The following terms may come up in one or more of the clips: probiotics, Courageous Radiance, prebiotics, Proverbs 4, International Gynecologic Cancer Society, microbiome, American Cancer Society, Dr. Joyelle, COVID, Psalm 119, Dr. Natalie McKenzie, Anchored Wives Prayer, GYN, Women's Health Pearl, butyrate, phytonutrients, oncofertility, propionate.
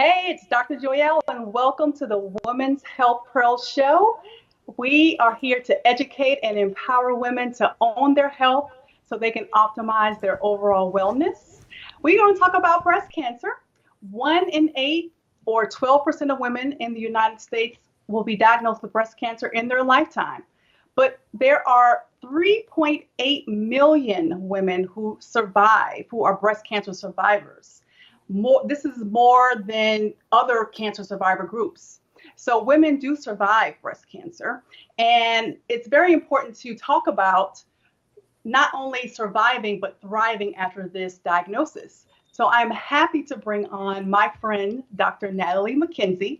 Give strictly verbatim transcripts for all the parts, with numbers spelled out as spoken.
Hey, it's Doctor Joyelle, and welcome to the Women's Health Pearl Show. We are here to educate and empower women to own their health so they can optimize their overall wellness. We're going to talk about breast cancer. One in eight, or twelve percent of women in the United States, will be diagnosed with breast cancer in their lifetime. But there are three point eight million women who survive, who are breast cancer survivors. More, this is more than other cancer survivor groups. So women do survive breast cancer. And it's very important to talk about not only surviving, but thriving after this diagnosis. So I'm happy to bring on my friend, Doctor Natalie McKenzie,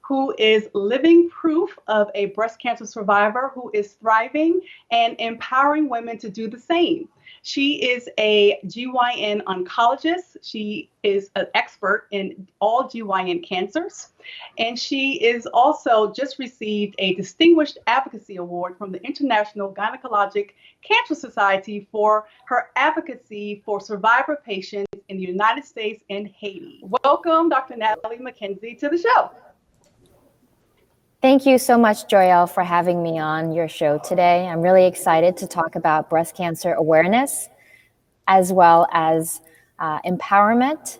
who is living proof of a breast cancer survivor who is thriving and empowering women to do the same. She is a G Y N oncologist. She is an expert in all G Y N cancers. And she is also just received a Distinguished Advocacy Award from the International Gynecologic Cancer Society for her advocacy for survivor patients in the United States and Haiti. Welcome, Doctor Natalie McKenzie, to the show. Thank you so much, Joyelle, for having me on your show today. I'm really excited to talk about breast cancer awareness, as well as uh, empowerment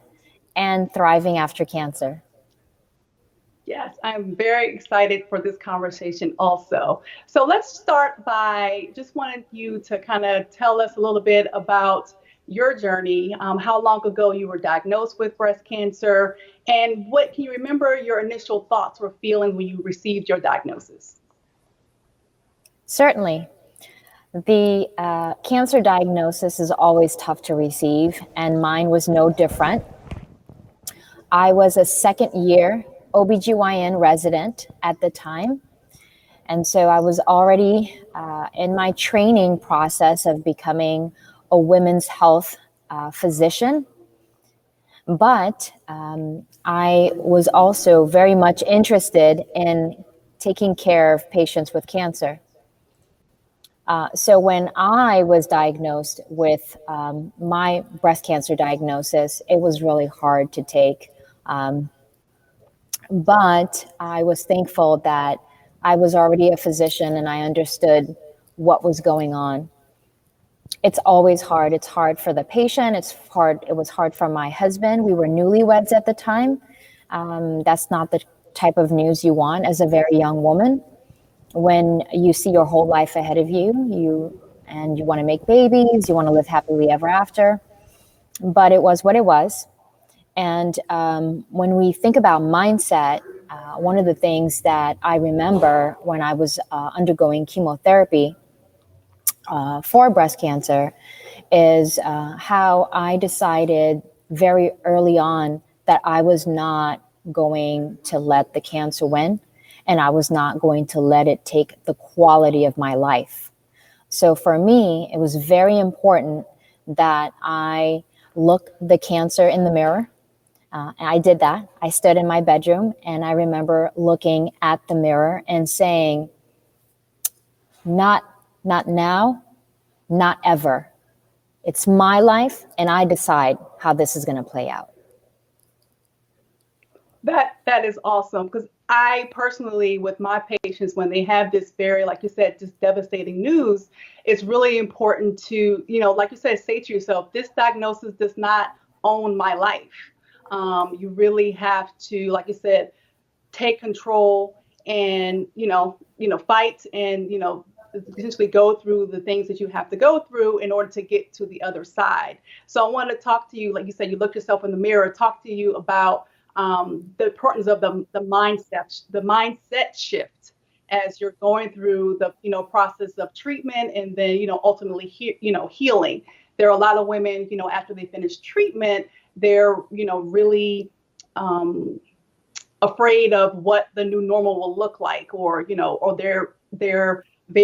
and thriving after cancer. Yes, I'm very excited for this conversation also. So let's start by just wanting you to kind of tell us a little bit about your journey, um, how long ago you were diagnosed with breast cancer, and what can you remember your initial thoughts or feeling when you received your diagnosis? Certainly. The uh, cancer diagnosis is always tough to receive, and mine was no different. I was a second year O B G Y N resident at the time. And so I was already uh, in my training process of becoming a women's health uh, physician, but um, I was also very much interested in taking care of patients with cancer. Uh, so when I was diagnosed with um, my breast cancer diagnosis, it was really hard to take. Um, but I was thankful that I was already a physician and I understood what was going on. It's always hard. It's hard for the patient. It's hard. It was hard for my husband. We were newlyweds at the time. Um, that's not the type of news you want as a very young woman. When you see your whole life ahead of you, you and you want to make babies, you want to live happily ever after. But it was what it was. And um, when we think about mindset, uh, one of the things that I remember when I was uh, undergoing chemotherapy Uh, for breast cancer is uh, how I decided very early on that I was not going to let the cancer win, and I was not going to let it take the quality of my life. So for me, it was very important that I looked the cancer in the mirror. Uh, and I did that. I stood in my bedroom and I remember looking at the mirror and saying, not Not now, not ever. It's my life, and I decide how this is going to play out. That that is awesome, because I personally, with my patients, when they have this very, like you said, just devastating news, it's really important to, you know, like you said, say to yourself, this diagnosis does not own my life. Um, you really have to, like you said, take control and, you know, you know, fight and, you know, potentially go through the things that you have to go through in order to get to the other side. So I want to talk to you, like you said, you looked yourself in the mirror, talk to you about um, the importance of the, the mindset, the mindset shift as you're going through the, you know, process of treatment and then, you know, ultimately, he, you know, healing. There are a lot of women, you know, after they finish treatment, they're, you know, really, um, afraid of what the new normal will look like, or, you know, or they're, they're,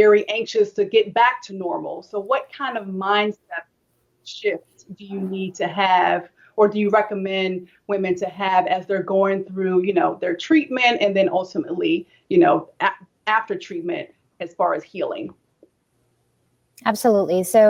very anxious to get back to normal. So what kind of mindset shift do you need to have, or do you recommend women to have as they're going through, you know, their treatment and then ultimately, you know, a- after treatment as far as healing? Absolutely. So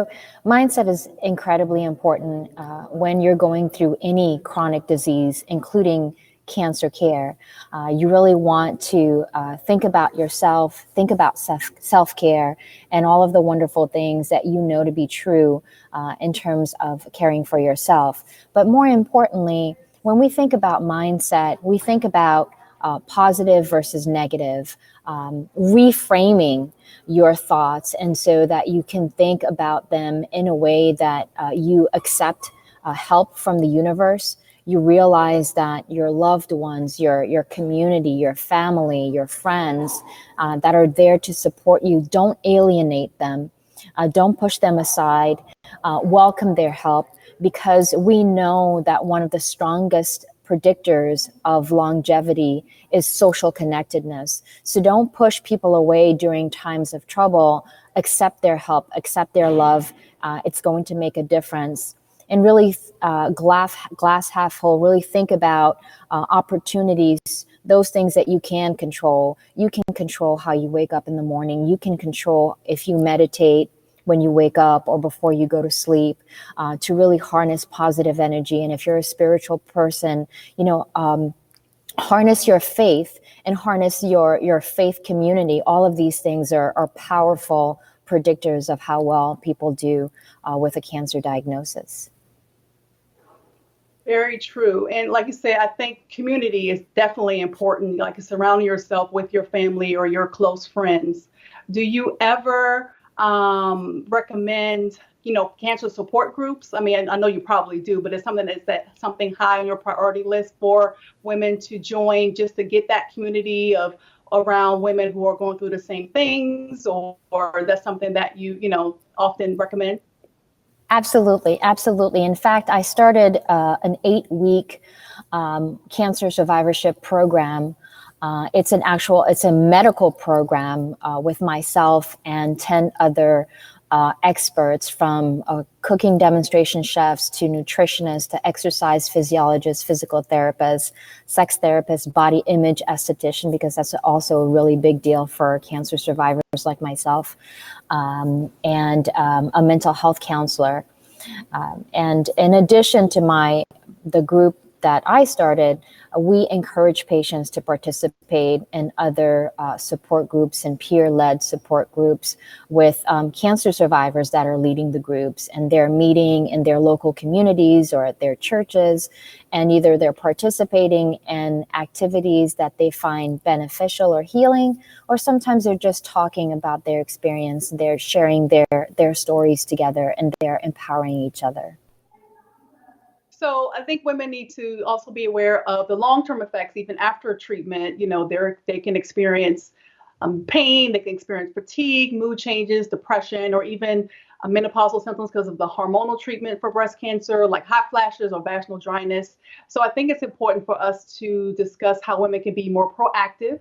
mindset is incredibly important uh, when you're going through any chronic disease, including cancer care. Uh, you really want to uh, think about yourself, think about self-care, and all of the wonderful things that you know to be true uh, in terms of caring for yourself. But more importantly, when we think about mindset, we think about uh, positive versus negative, um, reframing your thoughts, and so that you can think about them in a way that uh, you accept uh, help from the universe. You realize that your loved ones, your your community, your family, your friends uh, that are there to support you, don't alienate them, uh, don't push them aside, uh, welcome their help, because we know that one of the strongest predictors of longevity is social connectedness. So don't push people away during times of trouble, accept their help, accept their love. Uh, it's going to make a difference. And really uh, glass, glass half full, really think about uh, opportunities, those things that you can control. You can control how you wake up in the morning. You can control if you meditate when you wake up or before you go to sleep, uh, to really harness positive energy. And if you're a spiritual person, you know, um, harness your faith and harness your, your faith community. All of these things are, are powerful predictors of how well people do uh, with a cancer diagnosis. Very true. And like you said, I think community is definitely important, like surrounding yourself with your family or your close friends. Do you ever um, recommend, you know, cancer support groups? I mean, I, I know you probably do, but it's something that's that something high on your priority list for women to join, just to get that community of around women who are going through the same things, or, or that's something that you, you know, often recommend? Absolutely. Absolutely. In fact, I started uh, an eight week um, cancer survivorship program. Uh, it's an actual, it's a medical program uh, with myself and ten other uh, experts, from uh, cooking demonstration chefs to nutritionists to exercise physiologists, physical therapists, sex therapists, body image esthetician, because that's also a really big deal for cancer survivors like myself, um, and um, a mental health counselor. Um, and in addition to my, the group that I started, we encourage patients to participate in other uh, support groups and peer-led support groups with um, cancer survivors that are leading the groups, and they're meeting in their local communities or at their churches, and either they're participating in activities that they find beneficial or healing, or sometimes they're just talking about their experience. They're sharing their, their stories together, and they're empowering each other. So I think women need to also be aware of the long-term effects, even after treatment. You know, they're, they can experience um, pain, they can experience fatigue, mood changes, depression, or even uh, menopausal symptoms because of the hormonal treatment for breast cancer, like hot flashes or vaginal dryness. So I think it's important for us to discuss how women can be more proactive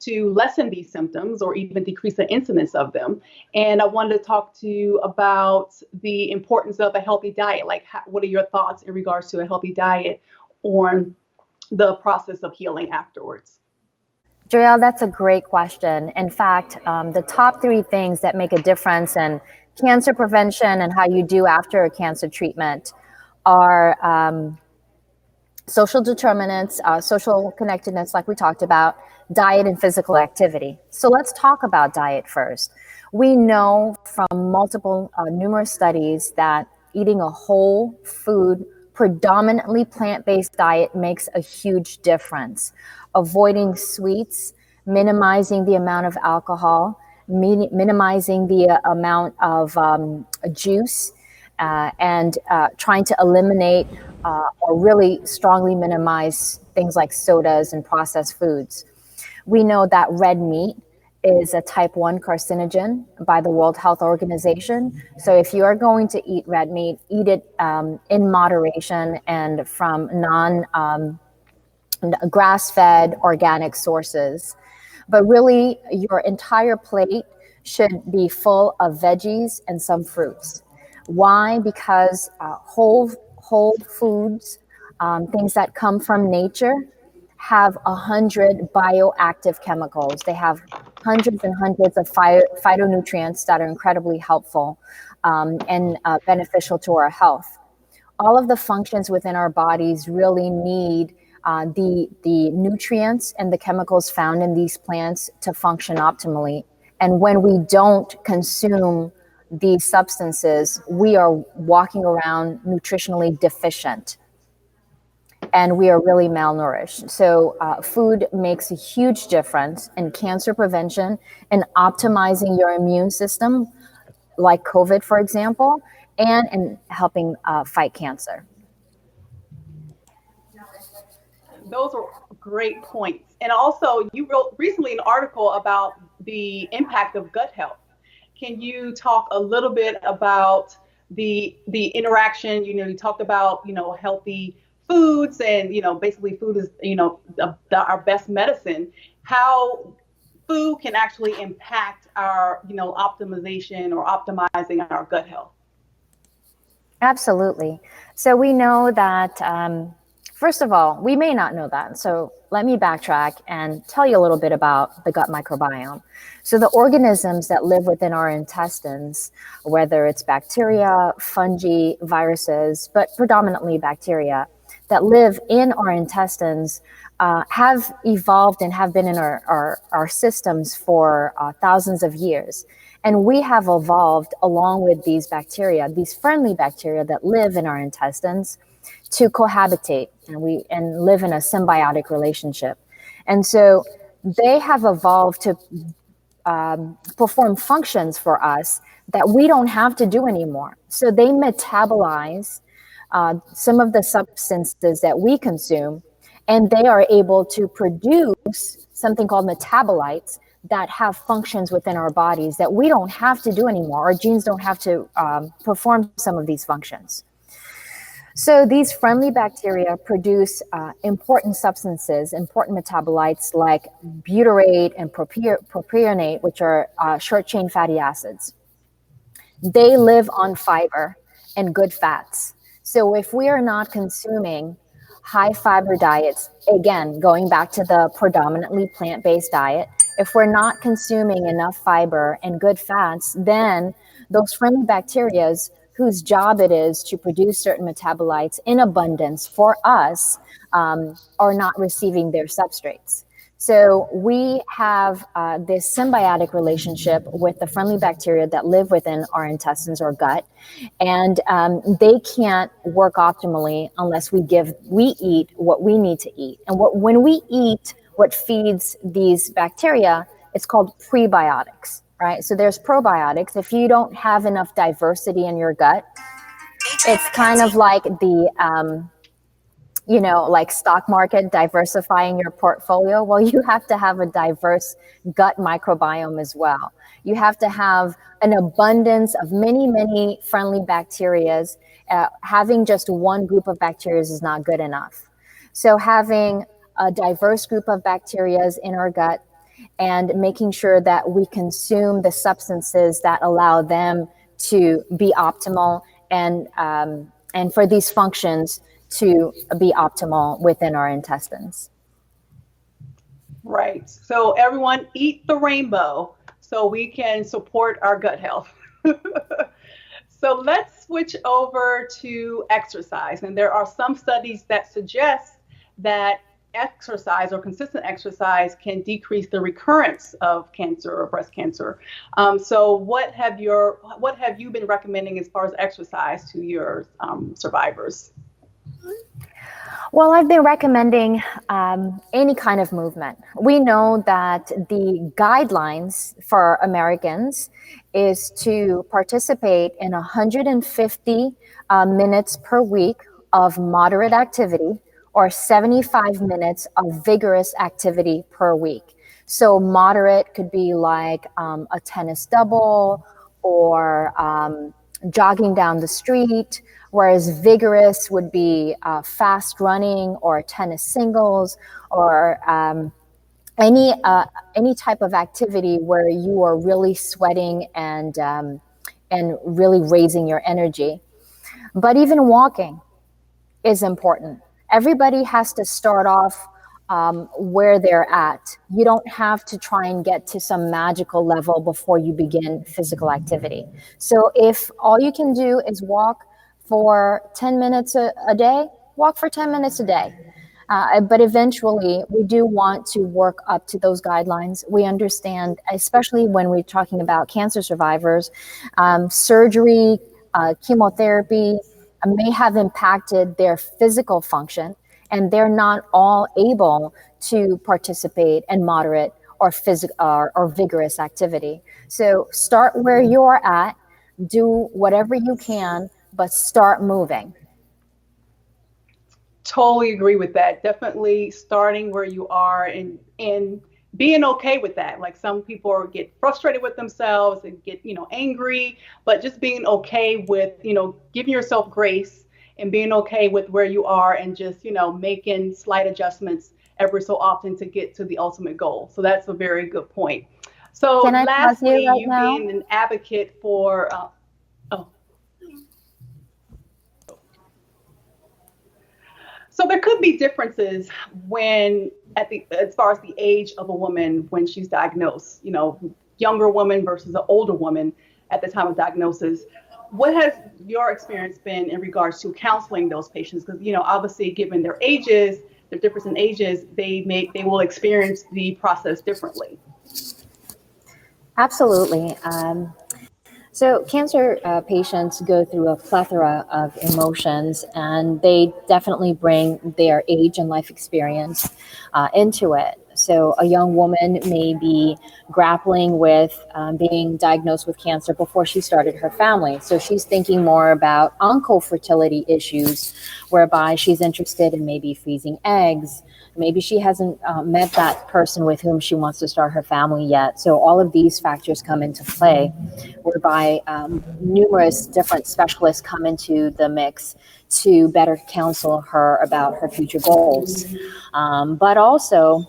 to lessen these symptoms or even decrease the incidence of them. And I wanted to talk to you about the importance of a healthy diet. Like, how, what are your thoughts in regards to a healthy diet on the process of healing afterwards? Joyelle, that's a great question. In fact, um, the top three things that make a difference in cancer prevention and how you do after a cancer treatment are um, social determinants, uh, social connectedness, like we talked about, diet and physical activity. So let's talk about diet first. We know from multiple, uh, numerous studies that eating a whole food, predominantly plant-based diet makes a huge difference. Avoiding sweets, minimizing the amount of alcohol, min- minimizing the uh, amount of um, juice, uh, and uh, trying to eliminate uh, or really strongly minimize things like sodas and processed foods. We know that red meat is a type one carcinogen by the World Health Organization. So if you are going to eat red meat, eat it um, in moderation and from non um, grass-fed organic sources. But really, your entire plate should be full of veggies and some fruits. Why? Because uh, whole, whole foods, um, things that come from nature, have a hundred bioactive chemicals. They have hundreds and hundreds of phy- phytonutrients that are incredibly helpful um, and uh, beneficial to our health. All of the functions within our bodies really need uh, the the nutrients and the chemicals found in these plants to function optimally. And when we don't consume these substances, we are walking around nutritionally deficient, and we are really malnourished. So uh, food makes a huge difference in cancer prevention and optimizing your immune system, like COVID, for example, and in helping uh, fight cancer. Those are great points. And also, you wrote recently an article about the impact of gut health. Can you talk a little bit about the the interaction? You know, you talked about, you know, healthy foods, and, you know, basically food is, you know, the, the, our best medicine. How food can actually impact our, you know, optimization or optimizing our gut health. Absolutely. So we know that, um, first of all, we may not know that. So let me backtrack and tell you a little bit about the gut microbiome. So the organisms that live within our intestines, whether it's bacteria, fungi, viruses, but predominantly bacteria, that live in our intestines uh, have evolved and have been in our, our, our systems for uh, thousands of years. And we have evolved along with these bacteria, these friendly bacteria that live in our intestines, to cohabitate and we and live in a symbiotic relationship. And so they have evolved to um, perform functions for us that we don't have to do anymore. So they metabolize Uh, some of the substances that we consume, and they are able to produce something called metabolites that have functions within our bodies that we don't have to do anymore. Our genes don't have to um, perform some of these functions. So these friendly bacteria produce uh, important substances, important metabolites like butyrate and propionate, which are uh, short-chain fatty acids. They live on fiber and good fats. So if we are not consuming high fiber diets, again, going back to the predominantly plant-based diet, if we're not consuming enough fiber and good fats, then those friendly bacteria whose job it is to produce certain metabolites in abundance for us um, are not receiving their substrates. So we have uh, this symbiotic relationship with the friendly bacteria that live within our intestines or gut, and um, they can't work optimally unless we give, we eat what we need to eat. And what when we eat what feeds these bacteria, it's called prebiotics, right? So there's probiotics. If you don't have enough diversity in your gut, it's kind of like the... Um, you know, like stock market, diversifying your portfolio. Well, you have to have a diverse gut microbiome as well. You have to have an abundance of many, many friendly bacteria. Uh, having just one group of bacteria is not good enough. So having a diverse group of bacteria in our gut and making sure that we consume the substances that allow them to be optimal and um, and for these functions to be optimal within our intestines. Right. So everyone eat the rainbow so we can support our gut health. So let's switch over to exercise. And there are some studies that suggest that exercise or consistent exercise can decrease the recurrence of cancer or breast cancer. Um, so what have your what have you been recommending as far as exercise to your um, survivors? Well, I've been recommending um, any kind of movement. We know that the guidelines for Americans is to participate in one hundred fifty uh, minutes per week of moderate activity or seventy-five minutes of vigorous activity per week. So moderate could be like um, a tennis double or um, jogging down the street, whereas vigorous would be uh, fast running or tennis singles or um, any uh, any type of activity where you are really sweating and um, and really raising your energy. But even walking is important. Everybody has to start off um, where they're at. You don't have to try and get to some magical level before you begin physical activity. So if all you can do is walk for ten minutes a, a day, walk for ten minutes a day. Uh, but eventually, we do want to work up to those guidelines. We understand, especially when we're talking about cancer survivors, um, surgery, uh, chemotherapy may have impacted their physical function, and they're not all able to participate in moderate or physical or, or vigorous activity. So start where you're at, do whatever you can, but start moving. Totally agree with that. Definitely starting where you are and and being okay with that. Like, some people get frustrated with themselves and get, you know, angry, but just being okay with, you know, giving yourself grace and being okay with where you are and just, you know, making slight adjustments every so often to get to the ultimate goal. So that's a very good point. So lastly, you, right you being an advocate for, uh, oh. So there could be differences when, at the as far as the age of a woman when she's diagnosed, you know, younger woman versus an older woman at the time of diagnosis. What has your experience been in regards to counseling those patients? Because, you know, obviously, given their ages, the difference in ages, they make they will experience the process differently. Absolutely. Um, so cancer uh, patients go through a plethora of emotions, and they definitely bring their age and life experience uh, into it. So a young woman may be grappling with um, being diagnosed with cancer before she started her family. So she's thinking more about oncofertility issues, whereby she's interested in maybe freezing eggs. Maybe she hasn't uh, met that person with whom she wants to start her family yet. So all of these factors come into play, whereby um, numerous different specialists come into the mix to better counsel her about her future goals. Um, but also,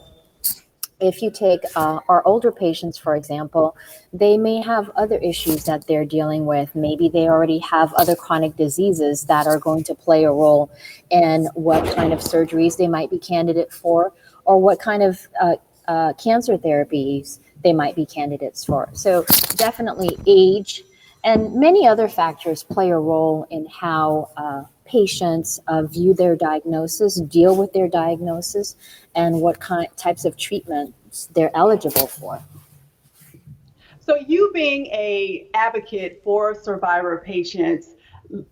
if you take uh, our older patients, for example, they may have other issues that they're dealing with. Maybe they already have other chronic diseases that are going to play a role in what kind of surgeries they might be candidate for, or what kind of uh, uh, cancer therapies they might be candidates for. So definitely age and many other factors play a role in how uh, patients uh, view their diagnosis, deal with their diagnosis, and what kind types of treatments they're eligible for. So you being a advocate for survivor patients,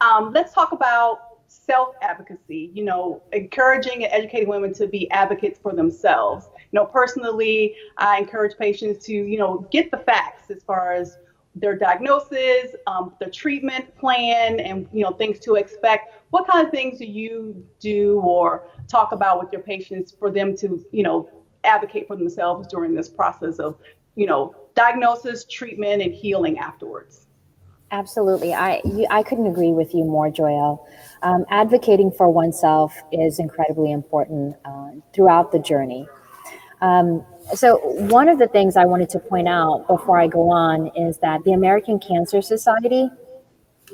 um, let's talk about self-advocacy, you know, encouraging and educating women to be advocates for themselves. You know, personally, I encourage patients to, you know, get the facts as far as their diagnosis, um, the treatment plan, and, you know, things to expect. What kind of things do you do or talk about with your patients for them to, you know, advocate for themselves during this process of, you know, diagnosis, treatment, and healing afterwards? Absolutely. I you, I couldn't agree with you more, Joyelle. Um, advocating for oneself is incredibly important uh, throughout the journey. Um, So one of the things I wanted to point out before I go on is that the American Cancer Society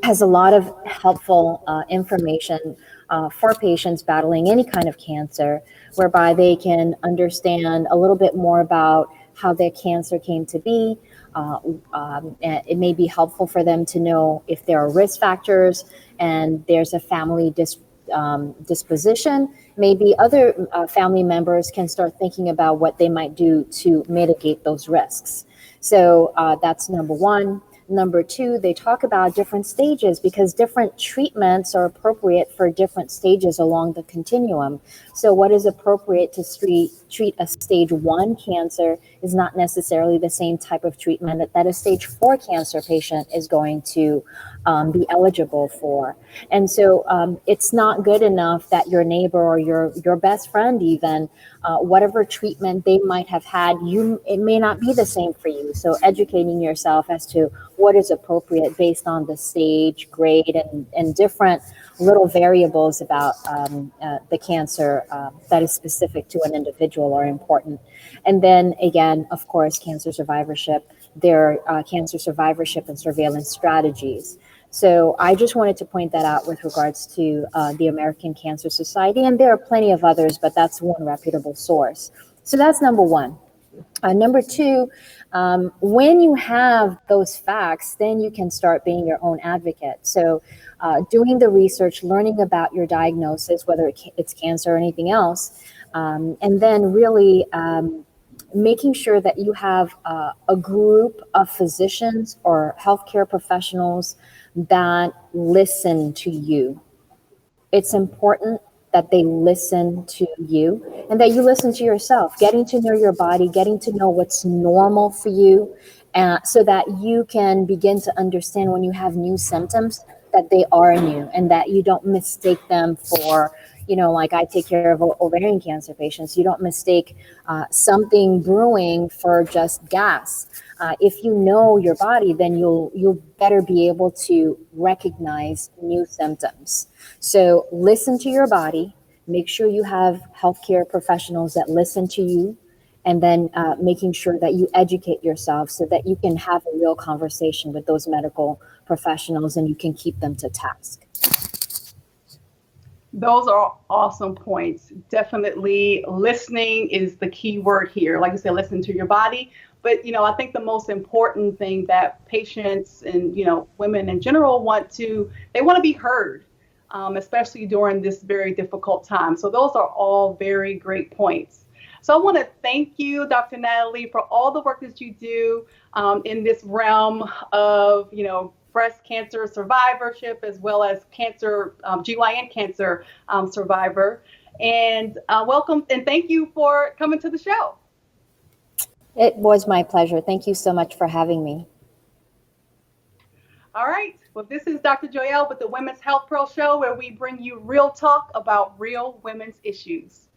has a lot of helpful uh, information uh, for patients battling any kind of cancer, whereby they can understand a little bit more about how their cancer came to be. Uh, um, it may be helpful for them to know if there are risk factors and there's a family dis- um, disposition. Maybe other uh, family members can start thinking about what they might do to mitigate those risks. So uh, that's number one. Number two, they talk about different stages, because different treatments are appropriate for different stages along the continuum. So what is appropriate to treat, treat a stage one cancer is not necessarily the same type of treatment that, that a stage four cancer patient is going to um, be eligible for. And so um, it's not good enough that your neighbor or your, your best friend even, uh, whatever treatment they might have had, you it may not be the same for you. So educating yourself as to what is appropriate based on the stage, grade, and, and different little variables about um, uh, the cancer uh, that is specific to an individual are important. And then again, of course, cancer survivorship, their uh, cancer survivorship and surveillance strategies. So I just wanted to point that out with regards to uh, the American Cancer Society, and there are plenty of others, but that's one reputable source. So that's number one. Uh, number two, um, when you have those facts, then you can start being your own advocate. So uh, doing the research, learning about your diagnosis, whether it ca- it's cancer or anything else, um, and then really um, making sure that you have uh, a group of physicians or healthcare professionals that listen to you. It's important that they listen to you and that you listen to yourself, getting to know your body, getting to know what's normal for you, uh, so that you can begin to understand when you have new symptoms that they are new and that you don't mistake them for, you know, like I take care of ovarian cancer patients. You don't mistake uh, something brewing for just gas. Uh, if you know your body, then you'll you'll better be able to recognize new symptoms. So listen to your body. Make sure you have healthcare professionals that listen to you, and then uh, making sure that you educate yourself so that you can have a real conversation with those medical professionals and you can keep them to task. Those are awesome points. Definitely listening is the key word here. Like you said, listen to your body. But, you know, I think the most important thing that patients and, you know, women in general want to, they want to be heard, um, especially during this very difficult time. So those are all very great points. So I want to thank you, Doctor Natalie, for all the work that you do um, in this realm of, you know, breast cancer survivorship, as well as cancer, um, G Y N cancer um, survivor. And uh, welcome and thank you for coming to the show. It was my pleasure. Thank you so much for having me. All right. Well, this is Doctor Joyelle with the Women's Health Pearl Show, where we bring you real talk about real women's issues.